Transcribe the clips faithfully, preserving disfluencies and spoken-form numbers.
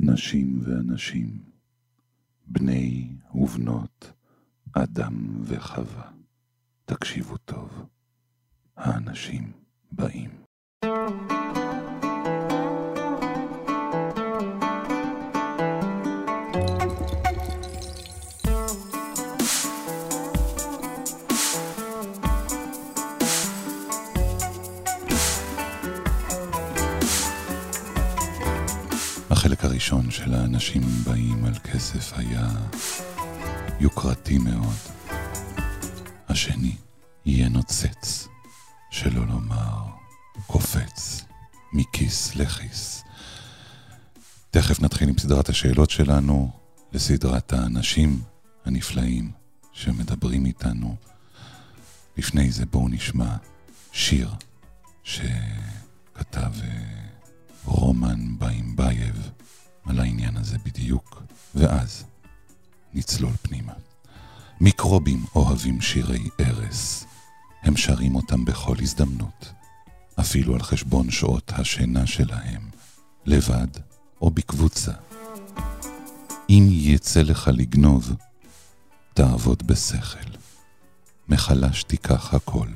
נשים ואנשים, בני ובנות, אדם וחווה. תקשיבו טוב, האנשים באים. החלק הראשון של האנשים באים על כסף היה יוקרתי מאוד. השני יהיה נוצץ, שלא לומר קופץ, מכיס לכיס. תכף נתחיל עם סדרת השאלות שלנו לסדרת האנשים הנפלאים שמדברים איתנו. לפני זה בואו נשמע שיר שכתב רומן ביימבייב על העניין הזה בדיוק, ואז נצלול פנימה. מיקרובים אוהבים שירי ערס, הם שרים אותם בכל הזדמנות, אפילו על חשבון שעות השינה שלהם, לבד או בקבוצה. אם יצא לך לגנוב, תעבוד בשכל. מחלש תיקח הכל.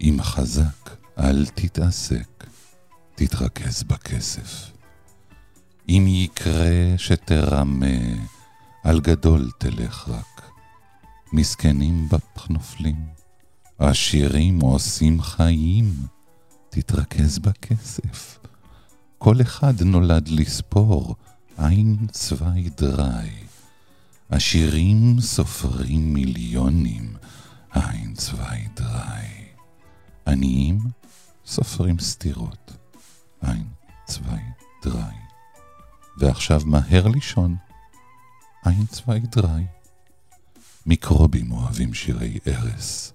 אם חזק, אל תתעסק. תתרכז בכסף. אם יקרה שתרמה, על גדול תלך רק. מסכנים בפח נופלים, עשירים עושים חיים. תתרכז בכסף. כל אחד נולד לספור, עין צווי דרי. עשירים סופרים מיליונים, עין צווי דרי. עניים סופרים סתירות. עין, צווי, דרי. ועכשיו מהר לישון. עין, צווי, דרי. מיקרובים אוהבים שירי ערס.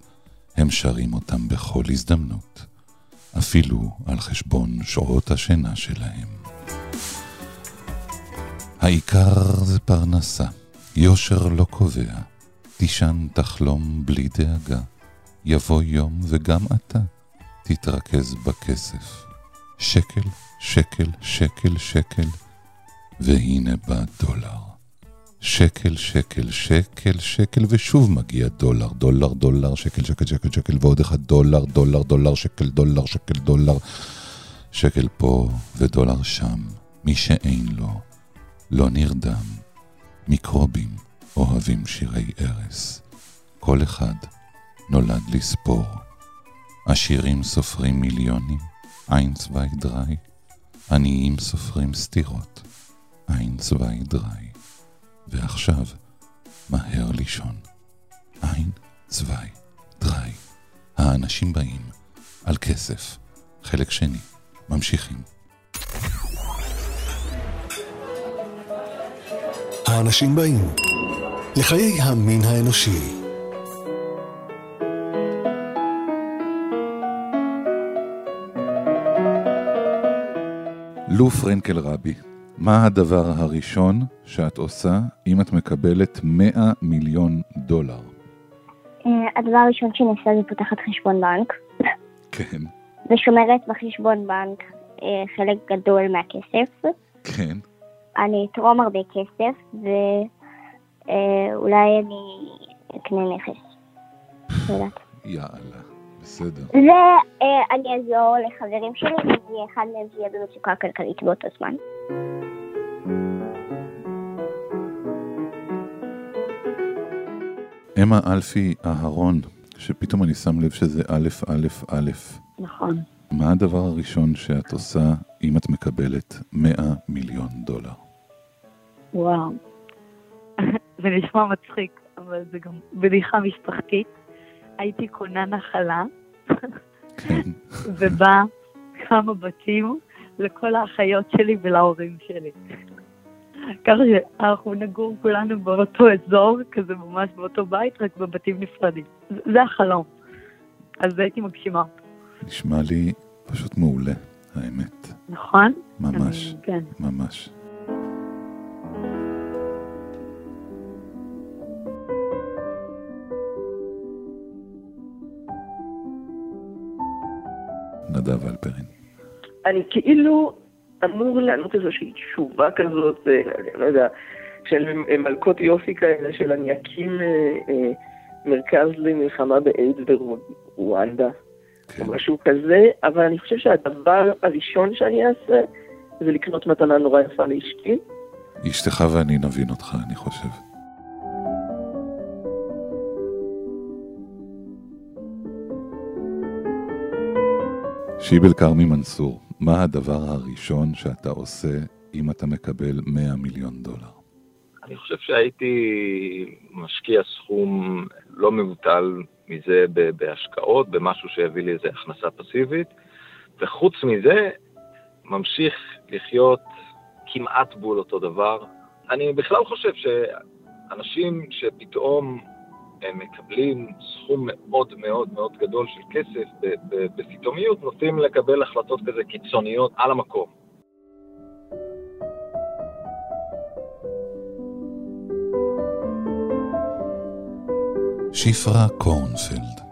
הם שרים אותם בכל הזדמנות. אפילו על חשבון שעות השינה שלהם. העיקר זה פרנסה. יושר לא קובע. תישן תחלום בלי דאגה. יבוא יום וגם אתה תתרכז בכסף. שקל, שקל, שקל, שקל, והנה בא דולר. שקל, שקל, שקל, שקל, ושוב מגיע דולר, דולר, דולר, שקל, שקל, שקל, שקל, ועוד אחד דולר, דולר, דולר, שקל, דולר, שקל, דולר, שקל פה ודולר שם. מי שאין לו, לא נרדם. מיקרובים אוהבים שירי ערס. כל אחד נולד לספור. עשירים סופרים מיליונים. עין צווי דרי, עניים סופרים סתירות, עין צווי דרי, ועכשיו מהר לישון, עין צווי דרי. האנשים באים על כסף, חלק שני, ממשיכים. האנשים באים לחיי המין האנושי. לו פרנקל רבי, מה הדבר הראשון שאת עושה אם את מקבלת מאה מיליון דולר? הדבר הראשון שנעשה זה פותחת חשבון בנק. כן. ושומרת בחשבון בנק חלק גדול מהכסף. כן. אני אתרום הרבה כסף ואולי אני אקנה נכס. יאללה. בסדר. ואני אעזור לחברים שלי, אני אחד מהם שיהיה במצוקה הכלכלית באותו זמן. אמה אלפי אהרון, שפתאום אני שם לב שזה א' א' א'. נכון. מה הדבר הראשון שאת עושה אם את מקבלת מאה מיליון דולר? וואו. זה נשמע מצחיק, אבל זה גם בדיחה משפחתית. הייתי קונה נחלה, ובא כמה בתים לכל האחיות שלי ולהורים שלי. כך שאנחנו נגור כולנו באותו אזור, כזה ממש באותו בית, רק בבתים נפרדים. זה החלום. אז הייתי מגשימה. נשמע לי פשוט מעולה, האמת. נכון? ממש, ממש. נדב הלפרין. אני כאילו אמור לענות איזושהי תשובה כזאת, לא יודע, של מלכות יופי כאלה, של אני אקים מרכז למלחמה באיידס ברואנדה, או משהו כזה, אבל אני חושב שהדבר הראשון שאני אעשה, זה לקנות מתנה נורא יפה לאשתי. אשתך ואני נבין אותך, אני חושב. שיבל כרמי מנסור, מה הדבר הראשון שאתה עושה אם אתה מקבל מאה מיליון דולר? אני חושב שהייתי משקיע סכום לא מבוטל מזה בהשקעות, במשהו שיביא לי איזו הכנסה פסיבית, וחוץ מזה ממשיך לחיות כמעט בול אותו דבר. אני בכלל חושב שאנשים שפתאום הם מקבלים סכום מאוד מאוד מאוד גדול של כסף בפתאומיות, נוטים לקבל החלטות כזה קיצוניות על המקום. שפרה קורנפלד.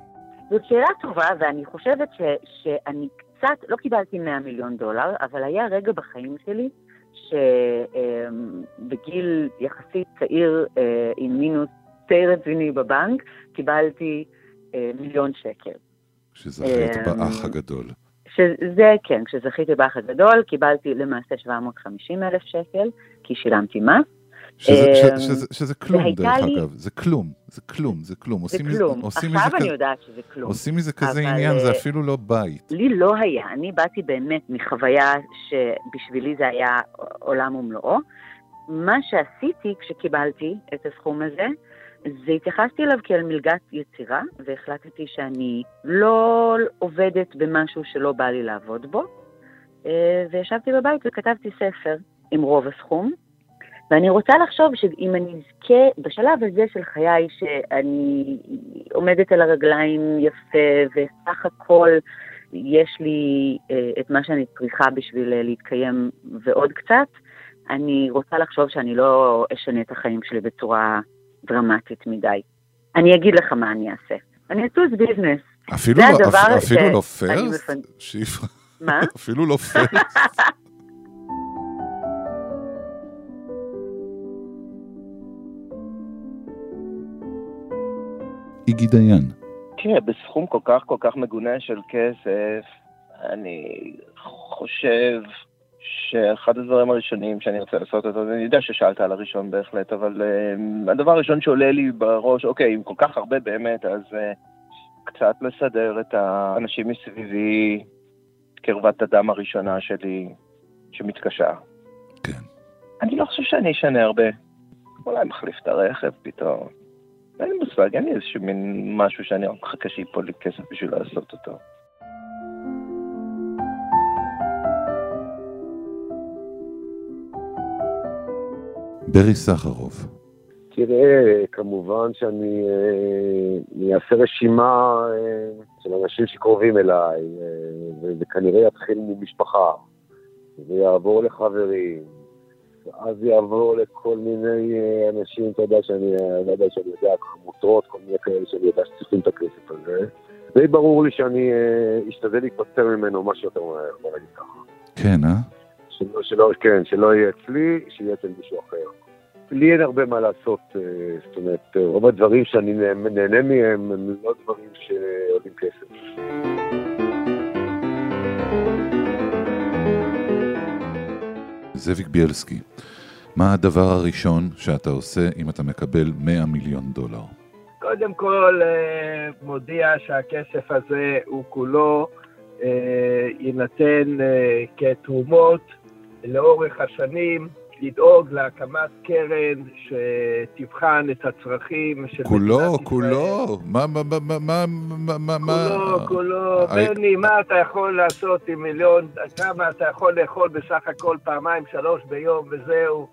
זאת שאלה טובה, ואני חושבת ש, שאני קצת, לא קיבלתי מאה מיליון דולר, אבל היה רגע בחיים שלי, שבגיל יחסית צעיר עם מינוס די רציני בבנק, קיבלתי אה, מיליון שקל. כשזכית אה, באח הגדול. שזה, כן, כשזכיתי באח הגדול, קיבלתי למעשה שבע מאות וחמישים אלף שקל, כי שילמתי מס. שזה, אה, שזה, שזה, שזה כלום, דרך לי... אגב. זה כלום, זה כלום, זה כלום. זה כלום. עכשיו אני כ... יודעת שזה כלום. עושים מזה כזה עניין, זה אפילו לא בית. לי לא היה. אני באתי באמת מחוויה שבשבילי זה היה עולם ומלואו. מה שעשיתי כשקיבלתי את הסכום הזה, זה התייחסתי אליו כאל מלגת יצירה, והחלטתי שאני לא עובדת במשהו שלא בא לי לעבוד בו, וישבתי בבית וכתבתי ספר עם רוב הסכום, ואני רוצה לחשוב שאם אני אזכה בשלב הזה של חיי, שאני עומדת על הרגליים יפה, וסך הכל יש לי את מה שאני צריכה בשביל להתקיים ועוד קצת, אני רוצה לחשוב שאני לא אשנה את החיים שלי בצורה דרמטית מדי. אני אגיד לך מה אני אעשה. אני אטוס ביזנס. אפילו לא פרסט? שיפה. מה? אפילו לא פרסט. איגי דיין. כן, בסכום כל כך כל כך מגונה של כסף, אני חושב... שאחד הדברים הראשונים שאני רוצה לעשות אותו, אני יודע ששאלת על הראשון בהחלט, אבל uh, הדבר הראשון שעולה לי בראש, אוקיי, עם כל כך הרבה באמת, אז uh, קצת לסדר את האנשים מסביבי, קרבת הדם הראשונה שלי, שמתקשה. כן. אני לא חושב שאני אשנה הרבה. אולי מחליף את הרכב פתאום. אין לי מושג, אין לי איזשהו מין משהו שאני חכה שיפול לי כסף בשביל לעשות אותו. ברי סחרוב. תראה, כמובן שאני אה, אעשה רשימה אה, של אנשים שקרובים אליי, אה, וזה כנראה יתחיל ממשפחה, ויעבור לחברים, ואז יעבור לכל מיני אה, אנשים, אתה יודע שאני, לא יודע שאני יודע, מותרות, כל מיני כאלה שאני יודע שצריכים את הכסף הזה, זה ברור לי שאני אה, אשתדל להתפטר ממנו משהו יותר מהר, בוא נגיד ככה. כן, אה? שלא, שלא, כן, שלא יהיה אצלי, שיהיה אצל מישהו אחר. לי אין הרבה מה לעשות, זאת אומרת, רוב הדברים שאני נהנה מהם, הם לא דברים שעולים כסף. זאביק ביילסקי, מה הדבר הראשון שאתה עושה אם אתה מקבל מאה מיליון דולר? קודם כל, מודיע שהכסף הזה הוא כולו ינתן כתרומות, לאורך השנים, לדאוג להקמת קרן שתבחן את הצרכים של כולו, מדינת ישראל. כולו, מה, מה, מה, מה, מה, כולו, מה... כולו, I... בני, מה אתה יכול לעשות עם מיליון, כמה אתה יכול לאכול בסך הכל פעמיים, שלוש ביום וזהו,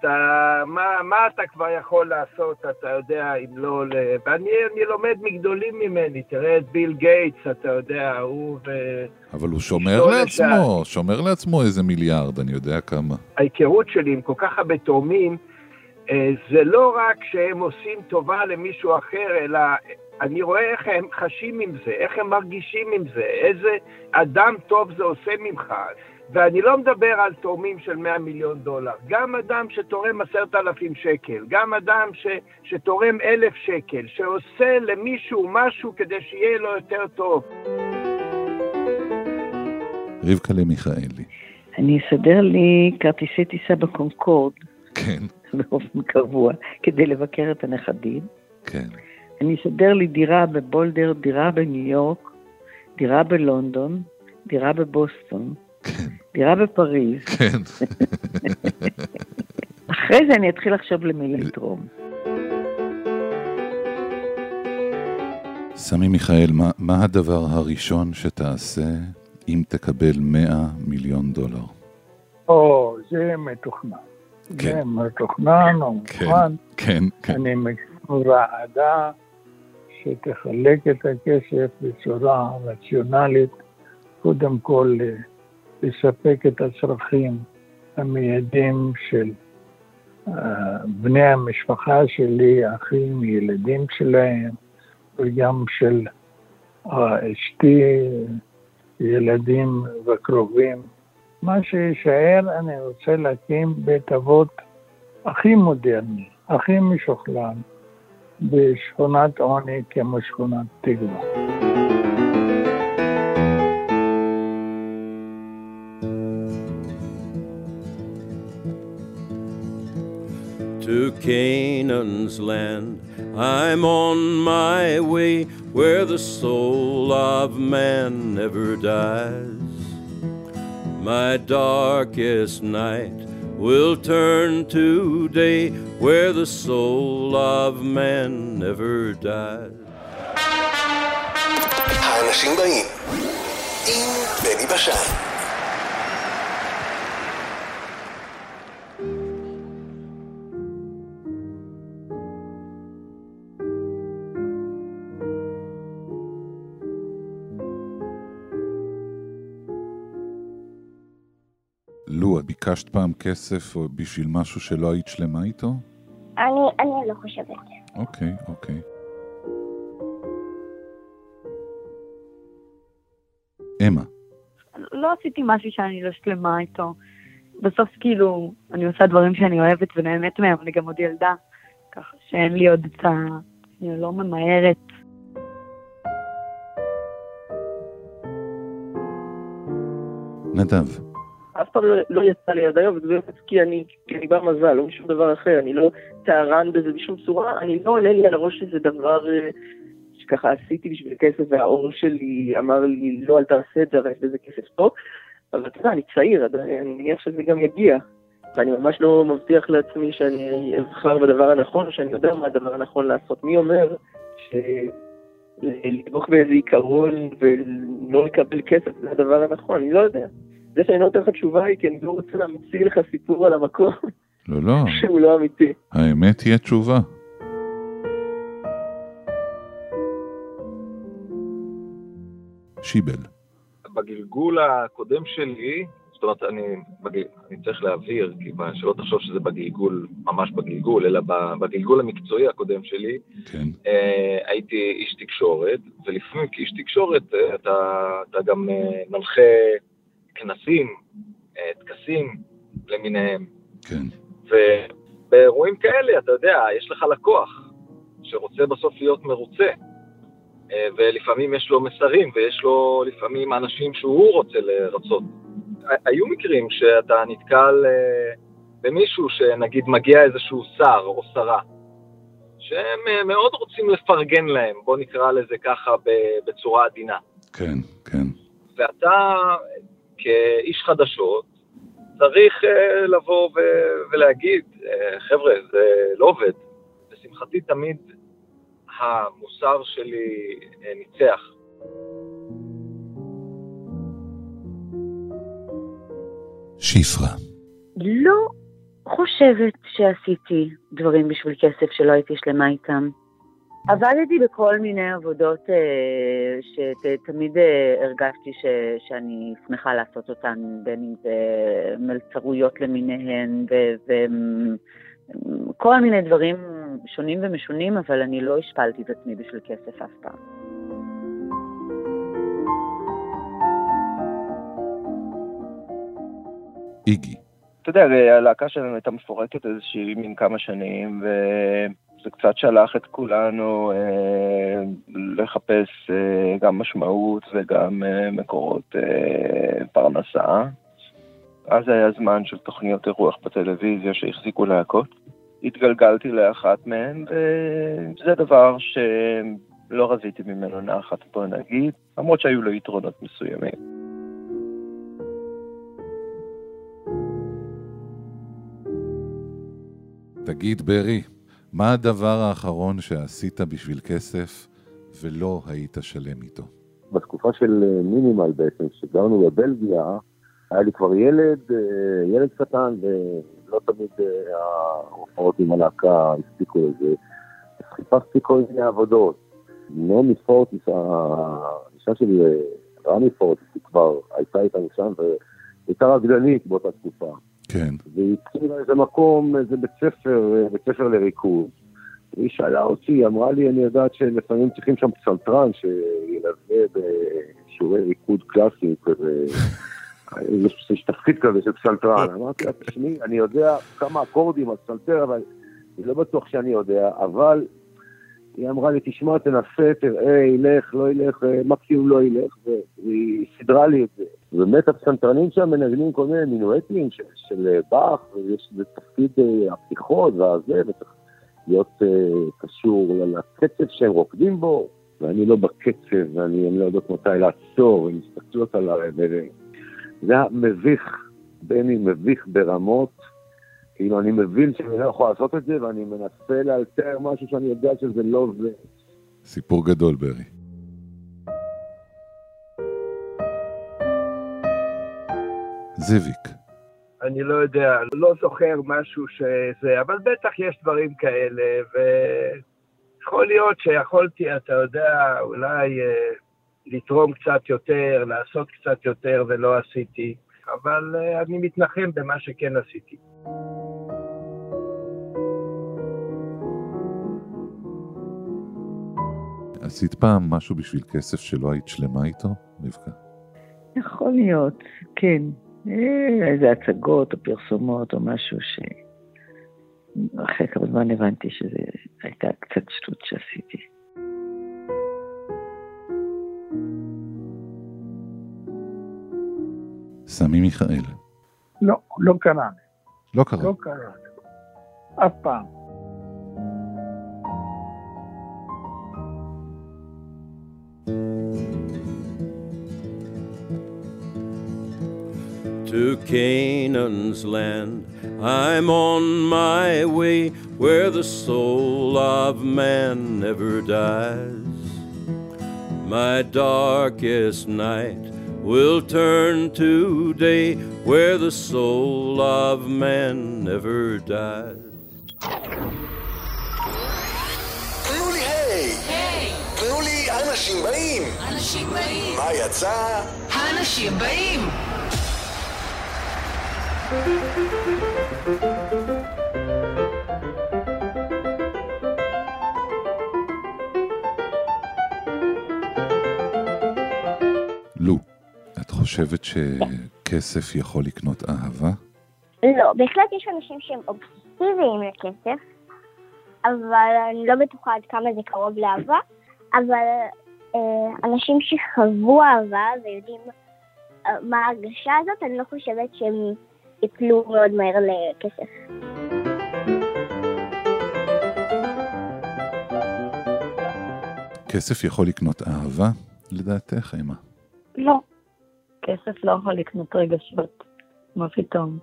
אתה, מה, מה אתה כבר יכול לעשות, אתה יודע, אם לא, ואני אני לומד מגדולים ממני, תראה את ביל גייטס, אתה יודע, הוא ו... אבל הוא שומר לעצמו, לשע... שומר לעצמו איזה מיליארד, אני יודע כמה. ההיכרות שלי עם כל כך הרבה תורמים, זה לא רק שהם עושים טובה למישהו אחר, אלא אני רואה איך הם חשים עם זה, איך הם מרגישים עם זה, איזה אדם טוב זה עושה ממך. ואני לא מדבר על תורמים של מאה מיליון דולר, גם אדם שתורם עשרת אלפים שקל, גם אדם ש, שתורם אלף שקל, שעושה למישהו משהו כדי שיהיה לו יותר טוב. רבקה מיכאלי. אני אסדר לי כרטיסי טיסה בקונקורד. כן. באופן קבוע, כדי לבקר את הנכדים. כן. אני אסדר לי דירה בבולדר, דירה בניו יורק, דירה בלונדון, דירה בבוסטון, כן. דירה בפריז. כן. אחרי זה אני אתחיל לחשוב למי לתרום. סמי מיכאל, מה, מה הדבר הראשון שתעשה אם תקבל מאה מיליון דולר? או, זה מתוכנן. כן. זה מתוכנן, או כן, מוכן. כן, כן. אני מקבל ועדה שתחלק את הכסף בצורה רציונלית, קודם כל לספק את הצרכים המיידים של בני המשפחה שלי, האחים, ילדים שלהם, וגם של אשתי, ילדים וקרובים. מה שישאר, אני רוצה להקים בית אבות הכי מודרני, הכי משוכלל, בשכונת עוני כמו שכונת תקווה. To Canaan's land I'm on my way, where the soul of man never dies. My darkest night will turn to day, where the soul of man never dies. האנשים באים עם בני בשן. ביקשת פעם כסף בשביל משהו שלא היית שלמה איתו? אני, אני לא חושבת. אוקיי, אוקיי. אמה. לא עשיתי משהו שאני לא שלמה איתו. בסוף כאילו, אני עושה דברים שאני אוהבת ונהנית מהם, אני גם עוד ילדה, ככה שאין לי עוד את ה... אני לא ממהרת. נדב. אף פעם לא, לא יצא לי עד היום, וזה יוצא כי אני, כי אני במזל, לא משום דבר אחר, אני לא תארן בזה בשום צורה, אני לא עולה לי על הראש שזה דבר שככה עשיתי בשביל כסף, והאור שלי אמר לי, לא, אל תעשה את זה, אבל יש בזה כסף טוב, אבל אתה יודע, אני צעיר, אני מניח שזה גם יגיע, ואני ממש לא מבטיח לעצמי שאני אבחר בדבר הנכון, שאני יודע מה הדבר הנכון לעשות. מי אומר ש... לדבוך באיזה עיקרון ולא לקבל כסף, זה הדבר הנכון, אני לא יודע. זה שאני לא אתן לך תשובה היא, כי אני לא רוצה להמציא לך סיפור על המקום. לא, לא. שהוא לא אמיתי. האמת היא התשובה. שיבל. בגלגול הקודם שלי, זאת אומרת, אני, בגל, אני צריך להבהיר, כי שלא תחשוב שזה בגלגול, ממש בגלגול, אלא בגלגול המקצועי הקודם שלי, כן. אה, הייתי איש תקשורת, ולפעמים כאיש תקשורת אתה, אתה גם מנחה... כנסים, תקסים למיניהם. כן. ובאירועים כאלה, אתה יודע, יש לך לקוח שרוצה בסוף להיות מרוצה, ולפעמים יש לו מסרים, ויש לו לפעמים אנשים שהוא רוצה לרצות. היו מקרים שאתה נתקל במישהו שנגיד מגיע איזשהו שר או שרה, שהם מאוד רוצים לפרגן להם, בוא נקרא לזה ככה בצורה עדינה. כן, כן. ואתה כאיש חדשות צריך uh, לבוא ו- ולהגיד, חבר'ה, זה לא עובד. לשמחתי תמיד המוסר שלי uh, ניצח. שפרה. לא חושבת שעשיתי דברים בשביל כסף שלא הייתי שלמה איתם. עבדתי בכל מיני עבודות שתמיד הרגשתי ש, שאני שמחה לעשות אותן, בין אם זה מלצרויות למיניהן וכל מיני דברים שונים ומשונים, אבל אני לא השפלתי את עצמי בשביל כסף אף פעם. איגי. אתה יודע, הלהקה שלנו הייתה מפורקת איזושהי מין כמה שנים, וזה קצת שלח את כולנו אה, לחפש אה, גם משמעות וגם אה, מקורות אה, פרנסה. אז היה זמן של תוכניות אירוח בטלוויזיה שהחזיקו להקות. התגלגלתי לאחת מהן, וזה דבר שלא רזיתי ממנו נחת, בוא נגיד, למרות שהיו לו יתרונות מסוימים. תגיד ברי, מה הדבר האחרון שעשית בשביל כסף ולא היית שלם איתו? בתקופה של מינימל בעצם, שגרנו בבלגיה, היה לי כבר ילד, ילד קטן, ולא תמיד ההופעות עם הלהקה הספיקו לזה. אז חיפשתי כל מיני עבודות. נעמי פורטיס, האישה שלי, רעמי פורטיס, היא כבר הייתה איתנו שם, והייתה רגלנית באותה תקופה. כן. והתחילה איזה מקום, איזה בית ספר, בית ספר לריקוד. היא שאלה אותי, היא אמרה לי, אני יודעת שלפעמים צריכים שם פסנתרן, שילווה בשיעורי ריקוד קלאסי, כזה, יש תפקיד כזה של פסנתרן. אמרתי, תשמעי, אני יודע כמה אקורדים על פסנתר, אבל אני לא בטוח שאני יודע, אבל היא אמרה לי, תשמע, תנסה, תראה, ילך, לא ילך, מקסימום לא ילך, והיא סדרה לי את זה. באמת הפסנתרנים שם מנגנים כל מיני מינואטים של, של באך, ויש תפקיד הפתיחות והזה, וצריך להיות uh, קשור לקצב שהם רוקדים בו, ואני לא בקצב, ואני לא יודעת מתי לעצור, הם מסתכלות על הרבדים. זה מביך, בני מביך ברמות, כאילו אני מבין שאני לא יכול לעשות את זה, ואני מנסה לאלתר משהו שאני יודע שזה לא זה. סיפור גדול ברי. זאביק. אני לא יודע, לא זוכר משהו שזה, אבל בטח יש דברים כאלה, ויכול להיות שיכולתי, אתה יודע, אולי אה, לתרום קצת יותר, לעשות קצת יותר ולא עשיתי, אבל אה, אני מתנחם במה שכן עשיתי. עשית פעם משהו בשביל כסף שלא היית שלמה איתו, רבקה? יכול להיות, כן. איזה הצגות או פרסומות או משהו שאחרי כמה זמן הבנתי שזה הייתה קצת שטות שעשיתי. סמי מיכאל. לא, לא קרה. לא קרה. לא קרה. אף פעם. To Canaan's land I'm on my way where the soul of man never dies. My darkest night will turn to day where the soul of man never dies. תנו לי היי! היי! תנו לי אנשים באים! אנשים באים! מה יצא? האנשים באים! לו, את חושבת שכסף יכול לקנות אהבה? לא, בהחלט יש אנשים שהם אובססיביים לכסף, אבל אני לא בטוחה עד כמה זה קרוב לאהבה, אבל אה, אנשים שחוו אהבה ויודעים מה ההרגשה הזאת, אני לא חושבת שהם יפלו מאוד מהר לכסף. כסף יכול לקנות אהבה? לדעתך, אמא? לא. כסף לא יכול לקנות רגשות. מה פתאום?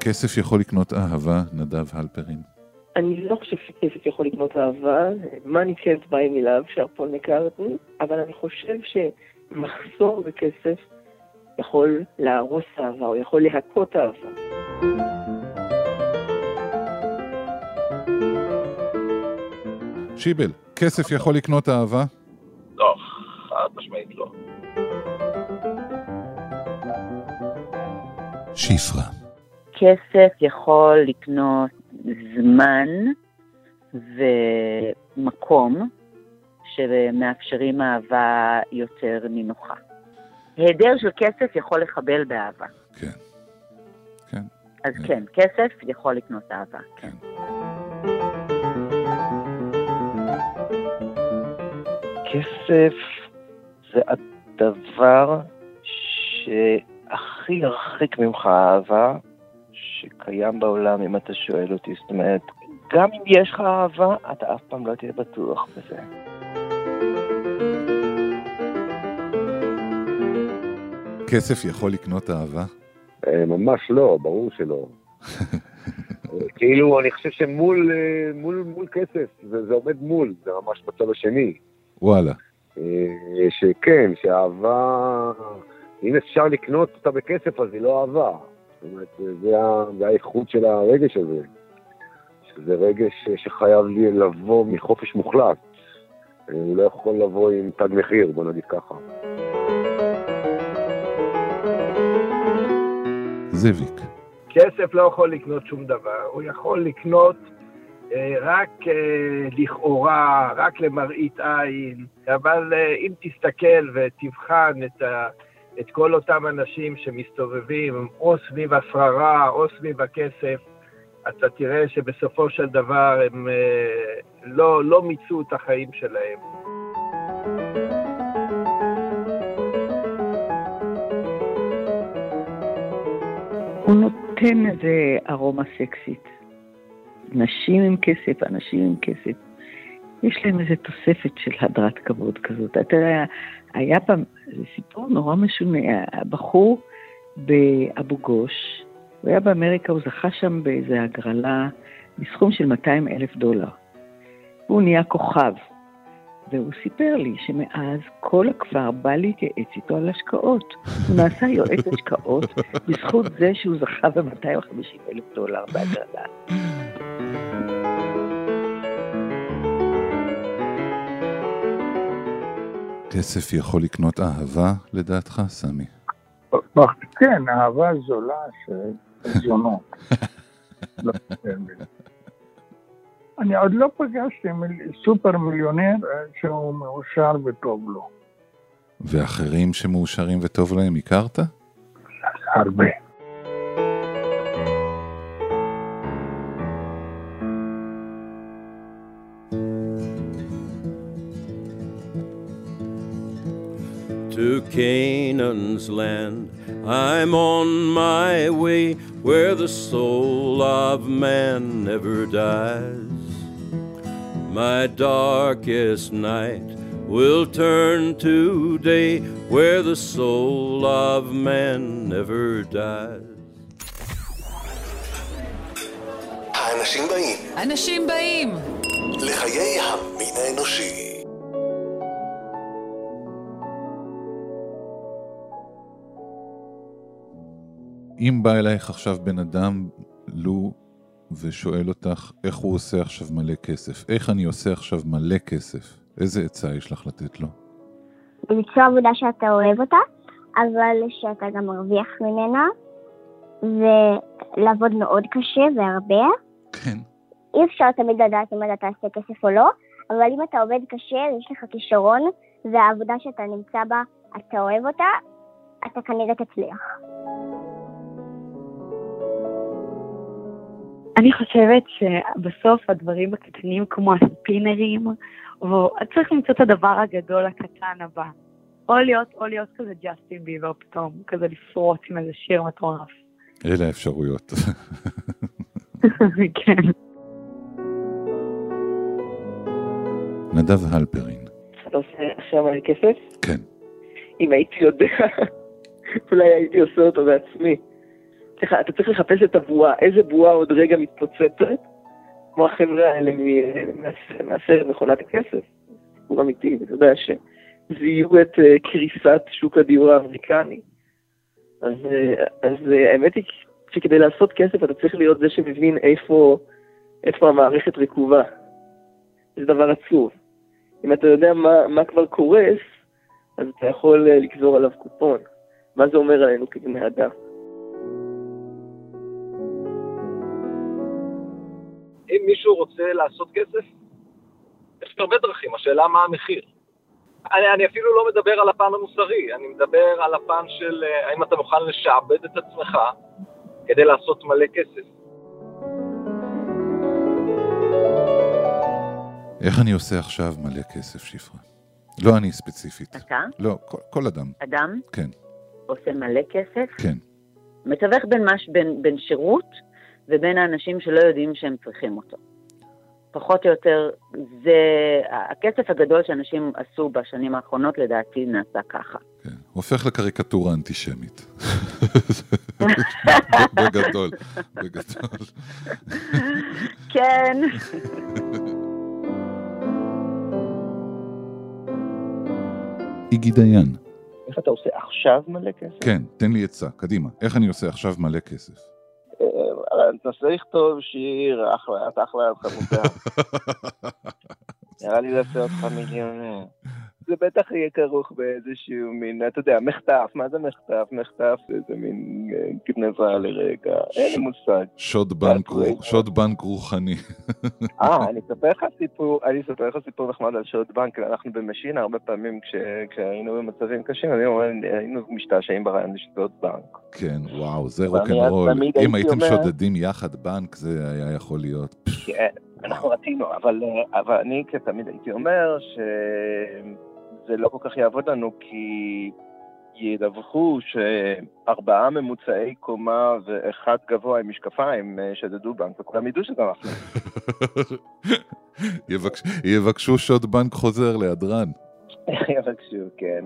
כסף יכול לקנות אהבה, נדב הלפרין. אני לא חושב שכסף יכול לקנות אהבה, מה נקראת ביי מילאב, שרפול מקארטני, אבל אני חושב שמחסור בכסף יכול להרוס אהבה, או יכול להכות אהבה. שיבל, כסף יכול לקנות אהבה? לא, חד משמעית לא. שפרה. כסף יכול לקנות זמן ומקום ש שמאפשרים אהבה יותר נינוחה. היעדר של כסף יכול לחבל באהבה. כן. כן. אז כן, כן כסף יכול לקנות אהבה. כן. כסף זה הדבר שהכי הרחיק ממך אהבה שקיים בעולם, אם אתה שואל אותי. זאת אומרת, גם אם יש לך אהבה, אתה אף פעם לא תהיה בטוח בזה. כסף יכול לקנות אהבה? ממש לא, ברור שלא. כאילו, אני חושב שמול מול, מול כסף, זה, זה עומד מול, זה ממש בצד השני. וואלה. שכן, שהאהבה, אם אפשר לקנות אותה בכסף, אז היא לא אהבה. זאת אומרת, זה, זה האיכות של הרגש הזה. זה רגש שחייב לי לבוא מחופש מוחלט. הוא לא יכול לבוא עם תג מחיר, בוא נגיד ככה. זאביק. כסף לא יכול לקנות שום דבר. הוא יכול לקנות אה, רק אה, לכאורה, רק למראית עין. אבל אה, אם תסתכל ותבחן את, ה, את כל אותם אנשים שמסתובבים, או סביב הפררה, או סביב הכסף, אתה תראה שבסופו של דבר הם אה, לא, לא מיצו את החיים שלהם. הוא נותן איזה ארומה סקסית. נשים עם כסף, אנשים עם כסף. יש להם איזה תוספת של הדרת כבוד כזאת. אתה יודע, היה פעם, זה סיפור נורא משונה, הבחור באבו גוש, הוא היה באמריקה, הוא זכה שם באיזה הגרלה, בסכום של מאתיים אלף דולר. הוא נהיה כוכב, והוא סיפר לי שמאז כל הכפר בא להתייעץ איתו על השקעות. הוא נעשה יועץ השקעות בזכות זה שהוא זכה ב-מאתיים וחמישים אלף דולר בהגרלה. כסף יכול לקנות אהבה, לדעתך, סמי? כן, אהבה זולה של זונות. אני עוד לא פגשתי סופר מיליונר שהוא מאושר וטוב לו. ואחרים שמאושרים וטוב להם הכרת? הרבה. To Canaan's land I'm on my way where the soul of man never dies. My darkest night will turn to day where the soul of man never dies. האנשים באים. אנשים באים. לחיי המין האנושי. אם בא אלייך עכשיו בן אדם, לו, ושואל אותך, איך הוא עושה עכשיו מלא כסף? איך אני עושה עכשיו מלא כסף? איזה עצה יש לך לתת לו? למצוא עבודה שאתה אוהב אותה, אבל שאתה גם מרוויח ממנה, ולעבוד מאוד קשה והרבה. כן. אי אפשר תמיד לדעת אם אתה תעשה כסף או לא, אבל אם אתה עובד קשה, יש לך כישרון, והעבודה שאתה נמצא בה, אתה אוהב אותה, אתה כנראה תצליח. אני חושבת שבסוף הדברים הקטנים כמו הספינרים, צריך למצוא את הדבר הגדול הקטן הבא. או להיות, או להיות כזה ג'סטין ביבר פתאום, כזה לפרוץ עם איזה שיר מטורף. אלה האפשרויות. כן. נדב הלפרין. אתה עושה עכשיו על כסף? כן. אם הייתי יודע, אולי הייתי עושה אותו בעצמי. אתה צריך לחפש את הבועה, איזה בועה עוד רגע מתפוצצת, כמו החברה האלה מהסרט מכונת הכסף. הוא אמיתי, אתה יודע שזיהו את קריסת שוק הדיור האמריקני. אז, אז האמת היא שכדי לעשות כסף אתה צריך להיות זה שמבין איפה, איפה המערכת רקובה. זה דבר עצוב. אם אתה יודע מה, מה כבר קורס, אז אתה יכול לגזור עליו קופון. מה זה אומר עלינו כבני אדם? אם מישהו רוצה לעשות כסף, יש הרבה דרכים, השאלה מה המחיר. אני, אני אפילו לא מדבר על הפן המוסרי, אני מדבר על הפן של האם אתה מוכן לשעבד את עצמך כדי לעשות מלא כסף. איך אני עושה עכשיו מלא כסף, שפרה? לא אני ספציפית. אתה? לא, כל, כל אדם. אדם? כן. עושה מלא כסף? כן. מתווך בין, מש, בין, בין שירות ובין האנשים שלא יודעים שהם צריכים אותו. פחות או יותר, זה הכסף הגדול שאנשים עשו בשנים האחרונות, לדעתי, נעשה ככה. כן, הופך לקריקטורה אנטישמית. בגדול, בגדול. כן. איגי דיין. איך אתה עושה עכשיו מלא כסף? כן, תן לי עצה, קדימה. איך אני עושה עכשיו מלא כסף? תנסה לכתוב שיר, אחלה, אתה אחלה, אתה מוכר. נראה לי לעשה אותך מיליונר. זה בטח יהיה כרוך באיזשהו מין, אתה יודע, מחטף, מה זה מחטף? מחטף זה איזה מין גנבה לרגע, אין מושג. שוד בנק רוחני. אה, אני אספר לך סיפור, אני אספר לך סיפור נחמד על שוד בנק, אנחנו במשינה הרבה פעמים כשהיינו במצבים קשים, היינו משתעשעים ברעיון לשדוד בנק. כן, וואו, זה רוקנרול. אם הייתם שודדים יחד בנק, זה היה יכול להיות. כן, אנחנו רצינו, אבל אני כתמיד הייתי אומר ש... זה לא כל כך יעבוד לנו, כי ידווחו שארבעה ממוצעי קומה ואחד גבוה עם משקפיים שדדו בנק, וכולם ידעו שזה נפלא. יבקשו שוד בנק חוזר להדרן. יבקשו, כן.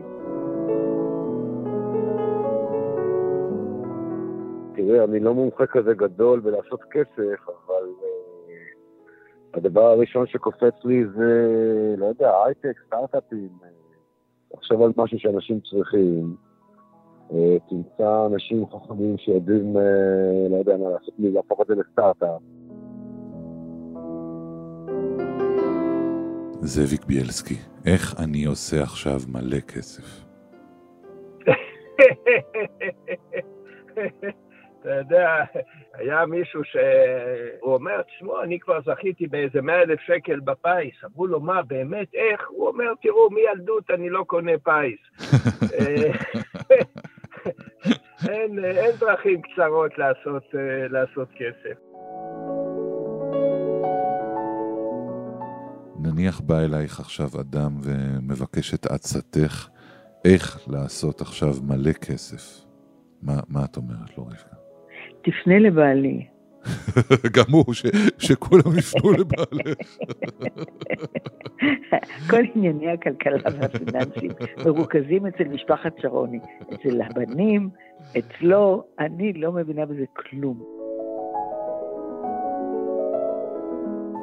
תראה, אני לא מומחה כזה גדול בלעשות כסף, אבל... הדבר הראשון שקופץ לי זה, לא יודע, הייטק, סטארט-אפים, תחשב על משהו שאנשים צריכים, תמצא אנשים חכמים שיודעים, לא יודע, מה לעשות, להפוך את זה לסטארט-אפ. זאביק ביילסקי, איך אני עושה עכשיו מלא כסף? אתה יודע, היה מישהו שהוא אומר, תשמעו, אני כבר זכיתי באיזה מאה אלף שקל בפיס, אמרו לו, מה, באמת, איך? הוא אומר, תראו, מילדות אני לא קונה פיס. אין, אין דרכים קצרות לעשות, לעשות כסף. נניח בא אלייך עכשיו אדם ומבקש את עצתך, איך לעשות עכשיו מלא כסף. מה, מה את אומרת, לא רבקה? תפנה לבעלי. גם הוא, שכולם יפנו לבעלי. כל ענייני הכלכלה והפיננסים מרוכזים אצל משפחת שרוני, אצל הבנים, אצלו, אני לא מבינה בזה כלום.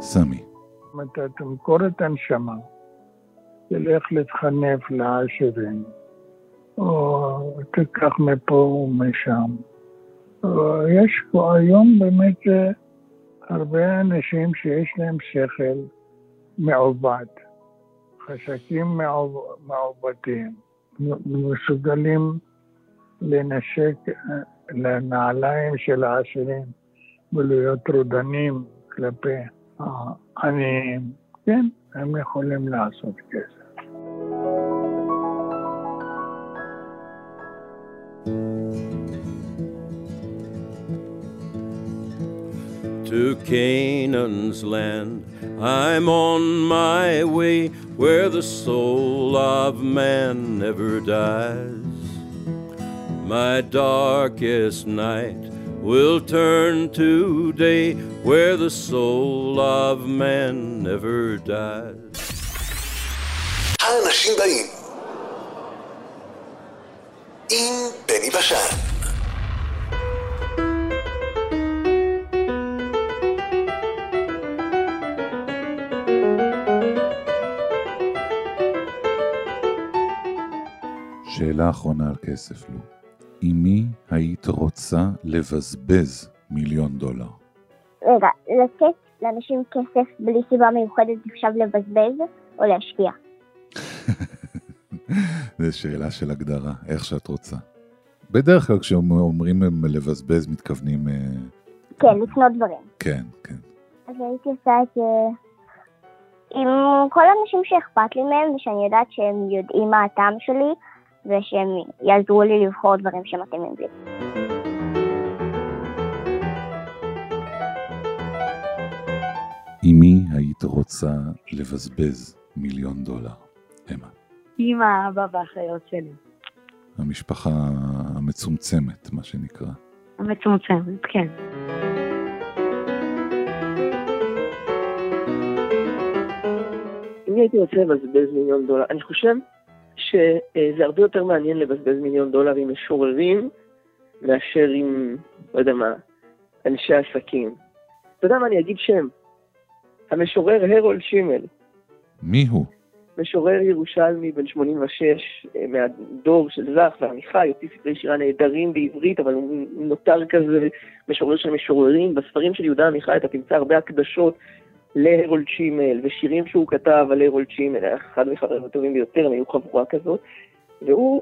סמי. אתה תמכור את הנשמה, תלך להתחנף לעשירים, או תיקח מפה ומשם. יש פה היום באמת הרבה אנשים שיש להם שכל מעובד, חשקים מעובדים, מסוגלים לנשק לנעליים של העשירים ולהיות רודנים כלפי העניים. כן, הם יכולים לעשות כסף. To Canaan's land I'm on my way where the soul of man never dies. My darkest night will turn to day where the soul of man never dies. האנשים באים עם בני בשן. שאלה אחרונה על כסף, לו. עם מי היית רוצה לבזבז מיליון דולר? רגע, לתת לאנשים כסף בלי סיבה מיוחדת עכשיו לבזבז או להשקיע? זו שאלה של הגדרה, איך שאת רוצה. בדרך כלל כשאומרים לבזבז מתכוונים... כן, לקנות דברים. כן, כן. אז הייתי עושה את עם כל האנשים שאכפת לי מהם, ושאני יודעת שהם יודעים מה הטעם שלי, ושהם יעזרו לי לבחור דברים שמתאימים לי. עם מי היית רוצה לבזבז מיליון דולר, אמא? עם האבא והאחיות שלי. המשפחה המצומצמת, מה שנקרא. המצומצמת, כן. אם הייתי רוצה לבזבז מיליון דולר, אני חושב שזה הרבה יותר מעניין לבזבז מיליון דולר עם משוררים, מאשר עם, לא יודע מה, אנשי עסקים. אתה יודע מה, אני אגיד שם. המשורר הרולד שימל. מי הוא? משורר ירושלמי בן שמונים ושש, מהדור של זך ועמיחי, הוציא ספרי שירה נהדרים בעברית, אבל הוא נותר כזה משורר של משוררים. בספרים של יהודה עמיחי אתה תמצא הרבה הקדשות להרולד שימל, ושירים שהוא כתב על הרולד שימל, אחד מחברים הטובים ביותר, הם היו חבורה כזאת, והוא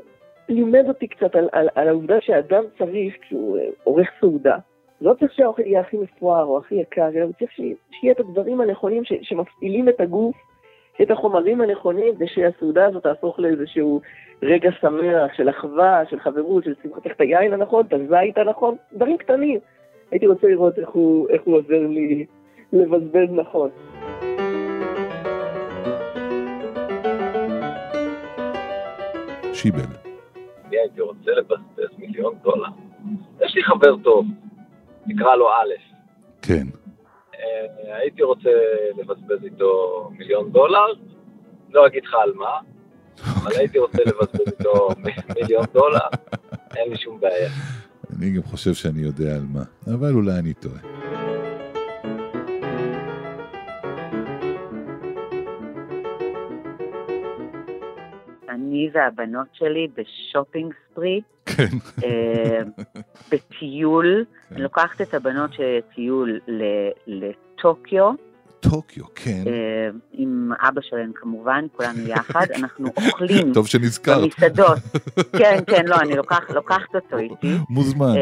לימד אותי קצת על, על, על העובדה שהאדם צריך, כשהוא עורך סעודה, לא צריך שהאוכל יהיה הכי מפואר או הכי יקר, אלא הוא צריך שיהיה את הדברים הנכונים ש, שמפעילים את הגוף, את החומרים הנכונים, ושהסעודה הזאת תהפוך לאיזשהו רגע שמח, של אחווה, של חברות, של שמחת, את היין הנכון, את הזית הנכון, דברים קטנים. הייתי רוצה לראות איך הוא, איך הוא עוזר לי לבזבז נכון. שיבל. אני הייתי רוצה לבזבז מיליון דולר. יש לי חבר טוב, נקרא לו א'. כן. הייתי רוצה לבזבז איתו מיליון דולר, לא אגיד לך על מה, אבל הייתי רוצה לבזבז איתו מיליון דולר, אין לי שום בעיה. אני גם חושב שאני יודע על מה, אבל אולי אני טועה. אני והבנות שלי בשופינג סטריט, בטיול, אני לוקחת את הבנות של טיול לטוקיו, טוקיו, כן, עם אבא שלהם כמובן, כולנו יחד, אנחנו אוכלים במסעדות, כן, כן, לא, אני לוקחת אותו איתי, מוזמן,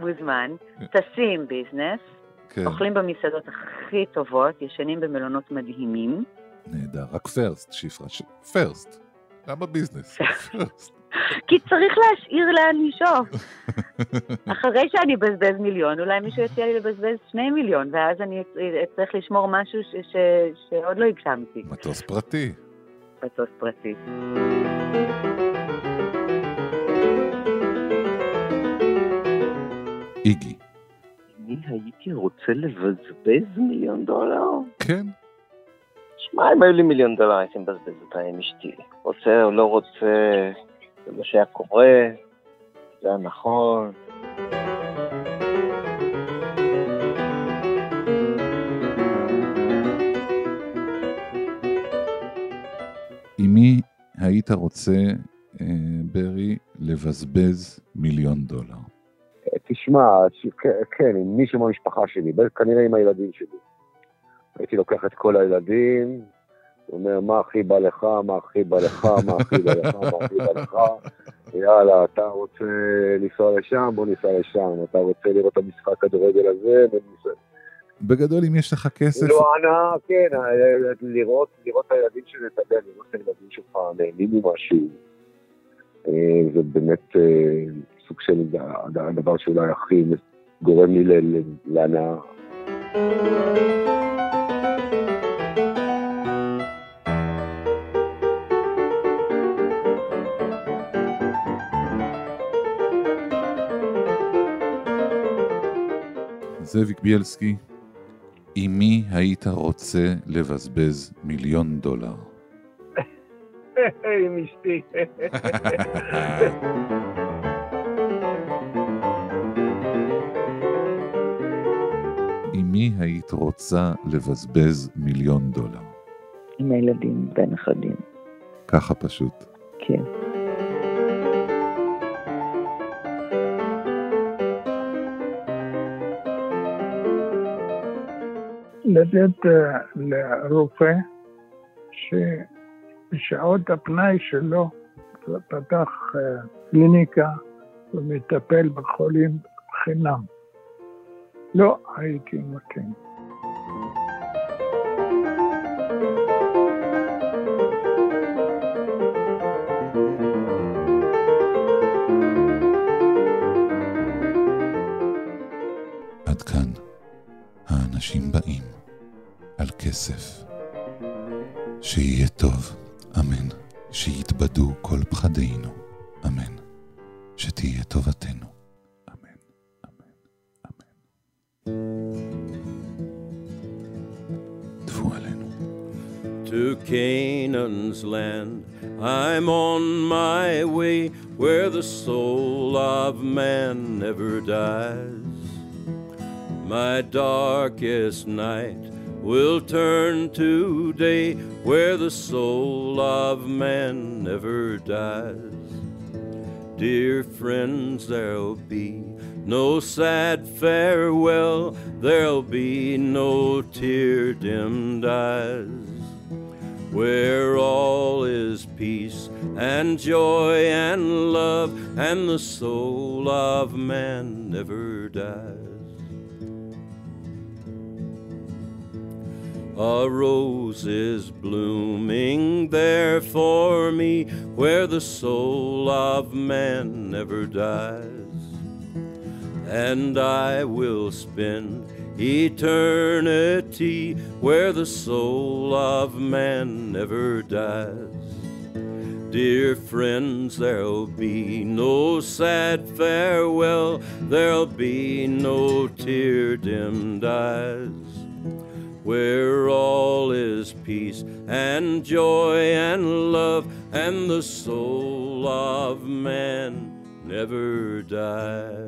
מוזמן, טסים ביזנס, אוכלים במסעדות הכי טובות, ישנים במלונות מדהימים, נהדר, רק פרסט, שיפרה, פרסט, למה ביזנס? פרסט. כי צריך להשאיר לאן לשאוף. אחרי שאני בזבז מיליון, אולי מישהו יציע לי לבזבז שני מיליון, ואז אני צריך לשמור משהו שעוד לא הגשמתי. מטוס פרטי. מטוס פרטי. איגי. אני הייתי רוצה לבזבז מיליון דולר? כן. שמע, אם היו לי מיליון דולר, הייתי מבזבז אותה עם אשתי. רוצה או לא רוצה... זה מה שהיה קורה, זה היה נכון. עם מי היית רוצה, ברי, לבזבז מיליון דולר? תשמע, כן, עם מישהו מהמשפחה שלי, כנראה עם הילדים שלי. הייתי לוקח את כל הילדים, הוא אומר, מה הכי בא לך, מה הכי בא לך, מה הכי בא לך, מה הכי בא לך, יאללה, אתה רוצה לנסוע לשם, בוא ניסע לשם, אתה רוצה לראות את המשחק הדורגל הזה, וניסע. בגדול, אם יש לך כסף... לא, אני, כן, לראות את הילדים של נתבל, לראות את הילדים שלך, נהנים ממשהו, זה באמת סוג של הדבר שאולי הכי גורם לי להנאה. זאביק ביילסקי, עם מי היית רוצה לבזבז מיליון דולר? עם אשתי. עם מי היית רוצה לבזבז מיליון דולר? עם הילדים והנכדים. ככה פשוט. כן. לתת לרופא שבשעות הפנאי שלו פתח קליניקה ומטפל בחולים חינם. לא הייתי מכן. עד כאן האנשים באים על כסף. שיהיה טוב, אמן. שיתבדו כל פחדינו, אמן. שתהיה טובתנו, אמן, אמן, אמן. דפו עלינו. To Canaan's land I'm on my way, where the soul of man never dies. My darkest night will turn to day, where the soul of man never dies. Dear friends, there'll be no sad farewell, there'll be no tear-dimmed eyes. Where all is peace and joy and love, and the soul of man never dies. A rose is blooming there for me, where the soul of man never dies. And I will spend eternity, where the soul of man never dies. Dear friends, there'll be no sad farewell, there'll be no tear-dimmed eyes. Where all is peace and joy and love, and the soul of man never dies.